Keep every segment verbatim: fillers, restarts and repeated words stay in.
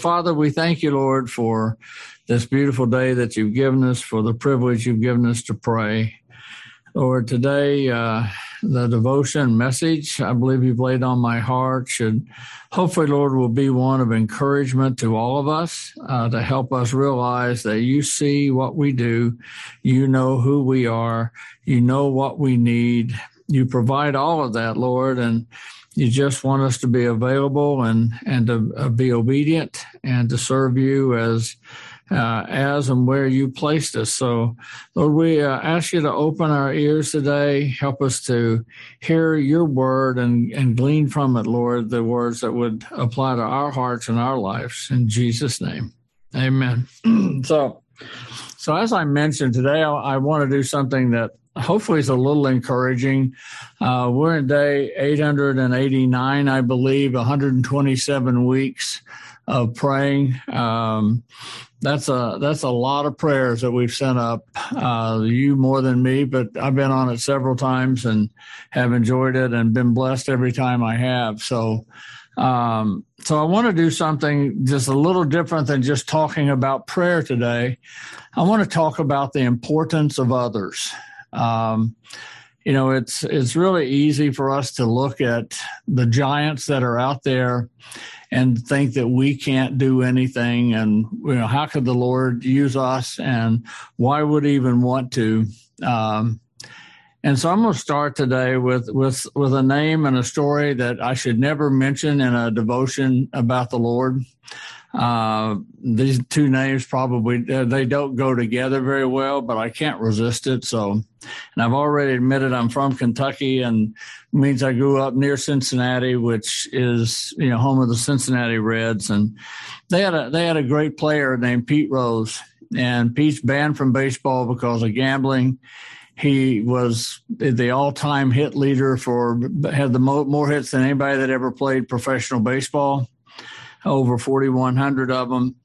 Father, we thank you, Lord, for this beautiful day that you've given us, for the privilege you've given us to pray. Lord, today, uh, the devotion message I believe you've laid on my heart should hopefully, Lord, will be one of encouragement to all of us, uh, to help us realize that you see what we do, you know who we are, you know what we need, you provide all of that, Lord, and you just want us to be available and, and to uh, be obedient and to serve you as uh, as and where you placed us. So, Lord, we uh, ask you to open our ears today, help us to hear your word and, and glean from it, Lord, the words that would apply to our hearts and our lives. In Jesus' name, amen. so, so as I mentioned today, I, I want to do something that hopefully it's a little encouraging. Uh, we're in day eight hundred eighty-nine, I believe, one hundred twenty-seven weeks of praying. Um, that's a that's a lot of prayers that we've sent up. Uh, you more than me, but I've been on it several times and have enjoyed it and been blessed every time I have. So, um, so I want to do something just a little different than just talking about prayer today. I want to talk about the importance of others. Um, you know, it's, it's really easy for us to look at the giants that are out there and think that we can't do anything. And, you know, how could the Lord use us and why would he even want to? Um, and so I'm going to start today with, with, with a name and a story that I should never mention in a devotion about the Lord. Uh, these two names probably, they don't go together very well, but I can't resist it. So, and I've already admitted I'm from Kentucky and means I grew up near Cincinnati, which is, you know, home of the Cincinnati Reds. And they had a, they had a great player named Pete Rose, and Pete's banned from baseball because of gambling. He was the all-time hit leader for, had the mo- more hits than anybody that ever played professional baseball. Over forty-one hundred of them,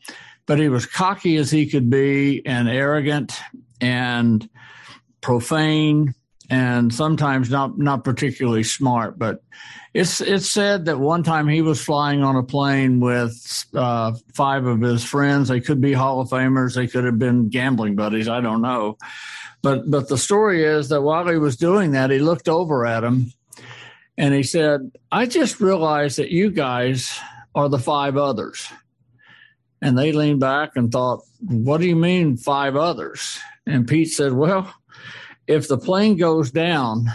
but he was cocky as he could be and arrogant and profane and sometimes not, not particularly smart. But it's, it's said that one time he was flying on a plane with uh, five of his friends. They could be Hall of Famers. They could have been gambling buddies. I don't know. But, but the story is that while he was doing that, he looked over at him and he said, "I just realized that you guys are the five others." And they leaned back and thought, "What do you mean five others?" And Pete said, "Well, if the plane goes down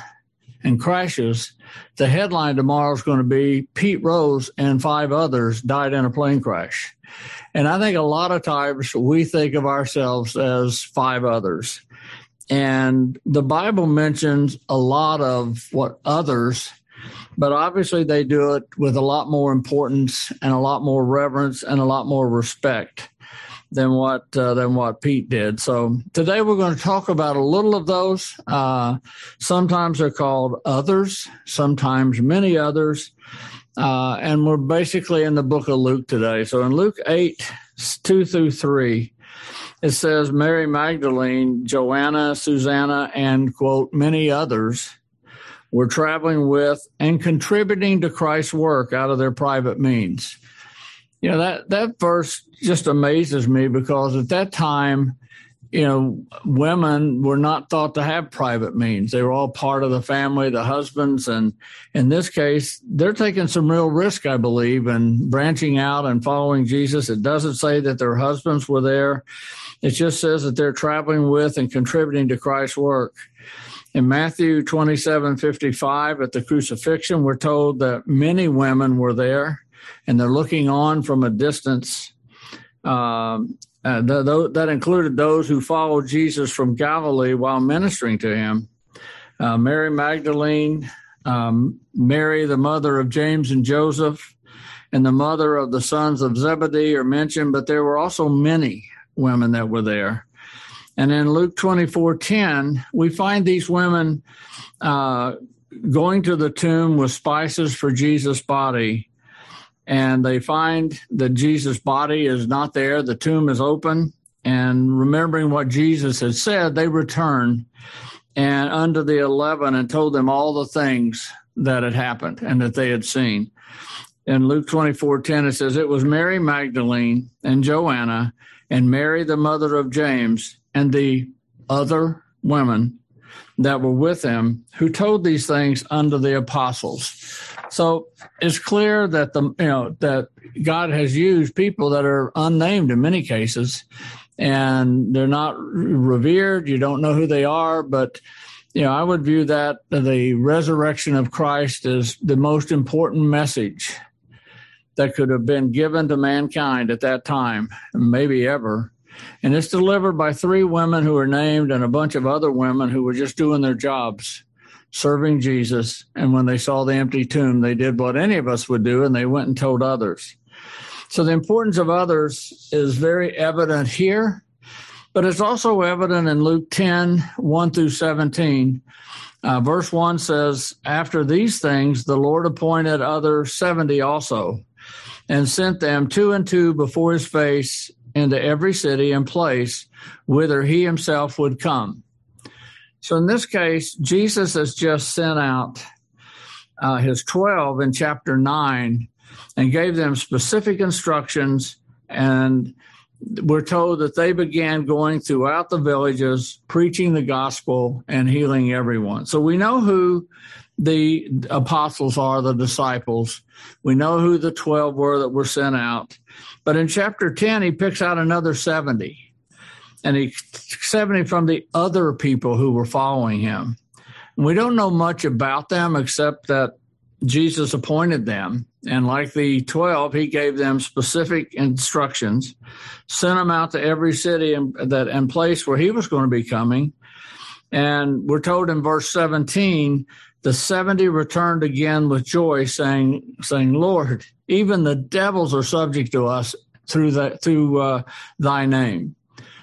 and crashes, the headline tomorrow is going to be Pete Rose and five others died in a plane crash." And I think a lot of times we think of ourselves as five others. And the Bible mentions a lot of what others, but obviously they do it with a lot more importance and a lot more reverence and a lot more respect than what uh, than what Pete did. So today we're going to talk about a little of those. Uh, sometimes they're called others, sometimes many others. Uh, and we're basically in the book of Luke today. So in Luke eight, two through three, it says, "Mary Magdalene, Joanna, Susanna, and," quote, "many others were traveling with and contributing to Christ's work out of their private means." You know, that, that verse just amazes me because at that time, you know, women were not thought to have private means. They were all part of the family, the husbands. And in this case, they're taking some real risk, I believe, and branching out and following Jesus. It doesn't say that their husbands were there. It just says that they're traveling with and contributing to Christ's work. In Matthew twenty-seven fifty-five, at the crucifixion, we're told that many women were there, and they're looking on from a distance. Um, uh, th- th- that included those who followed Jesus from Galilee while ministering to him. Uh, Mary Magdalene, um, Mary, the mother of James and Joseph, and the mother of the sons of Zebedee are mentioned, but there were also many women that were there. And in Luke twenty-four ten, we find these women uh, going to the tomb with spices for Jesus' body, and they find that Jesus' body is not there. The tomb is open, and remembering what Jesus had said, they return and unto the eleven and told them all the things that had happened and that they had seen. in Luke twenty-four ten, it says, it was Mary Magdalene and Joanna and Mary, the mother of James, and the other women that were with him who told these things unto the apostles. So it's clear that the you know that God has used people that are unnamed in many cases, and they're not revered. You don't know who they are, but you know I would view that the resurrection of Christ is the most important message that could have been given to mankind at that time, maybe ever. And it's delivered by three women who are named and a bunch of other women who were just doing their jobs, serving Jesus. And when they saw the empty tomb, they did what any of us would do, and they went and told others. So the importance of others is very evident here, but it's also evident in Luke ten, one through seventeen. Uh, verse one says, after these things, the Lord appointed other seventy also, and sent them two and two before his face into every city and place whither he himself would come. So in this case, Jesus has just sent out uh, his twelve in chapter nine and gave them specific instructions, and we're told that they began going throughout the villages, preaching the gospel and healing everyone. So we know who the apostles are, the disciples. We know who the twelve were that were sent out. But in chapter ten, he picks out another seventy, and he seventy from the other people who were following him. And we don't know much about them except that Jesus appointed them. And like the twelve, he gave them specific instructions, sent them out to every city and, that, and place where he was going to be coming. And we're told in verse seventeen, the seventy returned again with joy, saying, saying, Lord, even the devils are subject to us through the, through uh, thy name.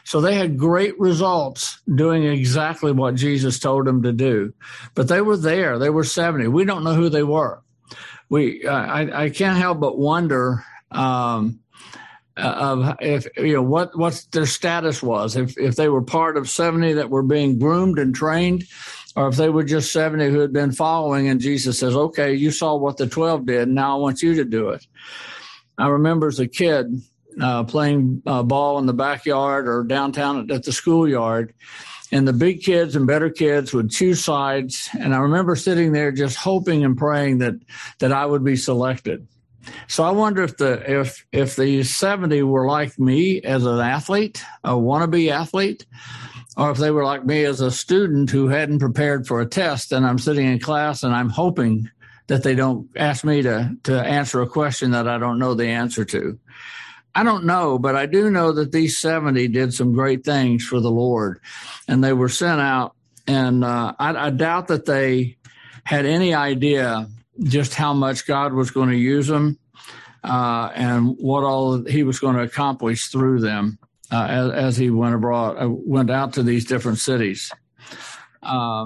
So they had great results doing exactly what Jesus told them to do. But they were there. They were seventy. We don't know who they were. We uh, I, I can't help but wonder um, uh, of if you know what, what their status was, if if they were part of seventy that were being groomed and trained, or if they were just seventy who had been following, and Jesus says, okay, you saw what the twelve did, now I want you to do it. I remember as a kid uh, playing uh, ball in the backyard or downtown at, at the schoolyard, and the big kids and better kids would choose sides, and I remember sitting there just hoping and praying that that I would be selected. So I wonder if the if if the seventy were like me as an athlete, a wannabe athlete, or if they were like me as a student who hadn't prepared for a test, and I'm sitting in class and I'm hoping that they don't ask me to, to answer a question that I don't know the answer to. I don't know, but I do know that these seventy did some great things for the Lord, and they were sent out. And uh, I, I doubt that they had any idea just how much God was going to use them uh, and what all he was going to accomplish through them. Uh, as, as he went abroad, uh, went out to these different cities. Uh,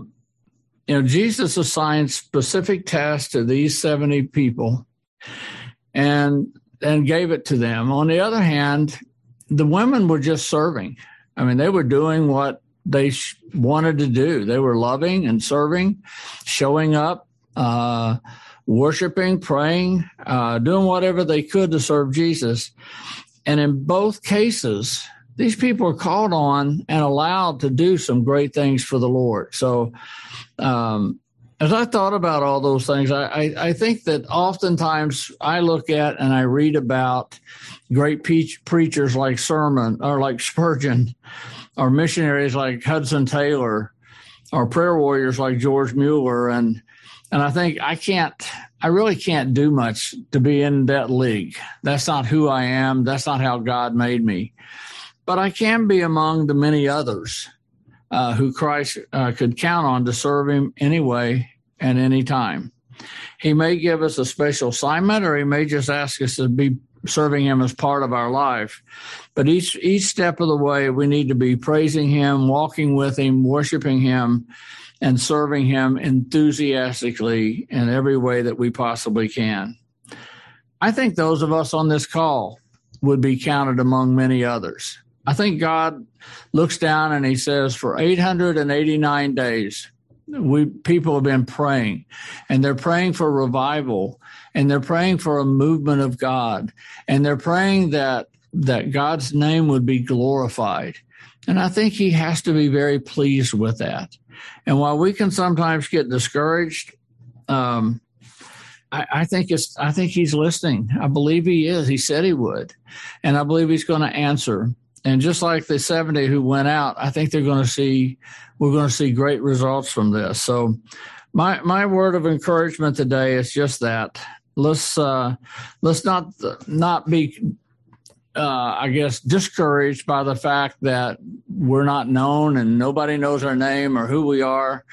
you know, Jesus assigned specific tasks to these seventy people and and gave it to them. On the other hand, the women were just serving. I mean, they were doing what they sh- wanted to do. They were loving and serving, showing up, uh, worshiping, praying, uh, doing whatever they could to serve Jesus. And in both cases, these people are called on and allowed to do some great things for the Lord. So um, as I thought about all those things, I, I, I think that oftentimes I look at and I read about great pe- preachers like Sermon or like Spurgeon, or missionaries like Hudson Taylor, or prayer warriors like George Mueller. And, and I think I can't. I really can't do much to be in that league. That's not who I am. That's not how God made me. But I can be among the many others uh, who Christ uh, could count on to serve him anyway and any time. He may give us a special assignment, or he may just ask us to be serving him as part of our life. But each each step of the way, we need to be praising him, walking with him, worshiping him, and serving him enthusiastically in every way that we possibly can. I think those of us on this call would be counted among many others. I think God looks down and he says, for eight hundred eighty-nine days, we people have been praying, and they're praying for revival, and they're praying for a movement of God, and they're praying that that God's name would be glorified. And I think he has to be very pleased with that. And while we can sometimes get discouraged, um, I, I think it's I think he's listening. I believe he is. He said he would. And I believe he's going to answer. And just like the seventy who went out, I think they're going to see we're going to see great results from this. So my my word of encouragement today is just that. Let's uh, let's not not be Uh, I guess, discouraged by the fact that we're not known and nobody knows our name or who we are.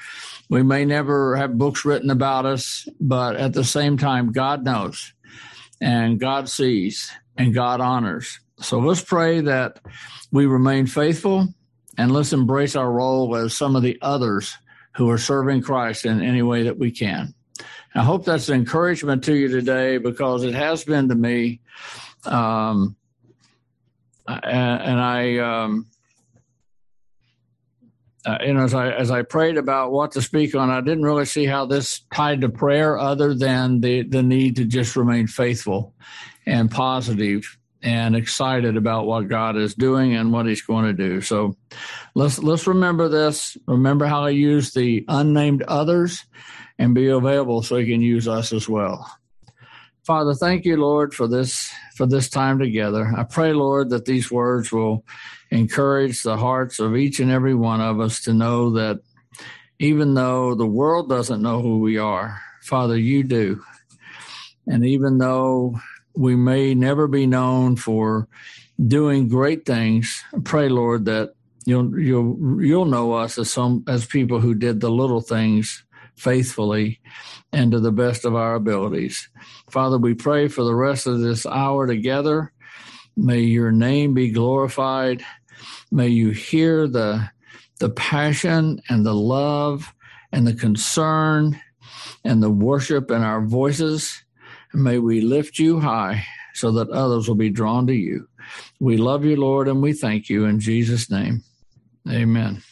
We may never have books written about us, but at the same time, God knows and God sees and God honors. So let's pray that we remain faithful, and let's embrace our role as some of the others who are serving Christ in any way that we can. I hope that's an encouragement to you today, because it has been to me. Um, And I, um, uh, you know, as I as I prayed about what to speak on, I didn't really see how this tied to prayer, other than the the need to just remain faithful and positive and excited about what God is doing and what He's going to do. So let's let's remember this. Remember how He used the unnamed others, and be available so He can use us as well. Father, thank you, Lord, for this for this time together. I pray, Lord, that these words will encourage the hearts of each and every one of us to know that even though the world doesn't know who we are, Father, you do. And even though we may never be known for doing great things, I pray, Lord, that you'll you'll you'll know us as some as people who did the little things faithfully and to the best of our abilities. Father, we pray for the rest of this hour together. May your name be glorified. May you hear the, the passion and the love and the concern and the worship in our voices. May we lift you high so that others will be drawn to you. We love you, Lord, and we thank you in Jesus' name. Amen.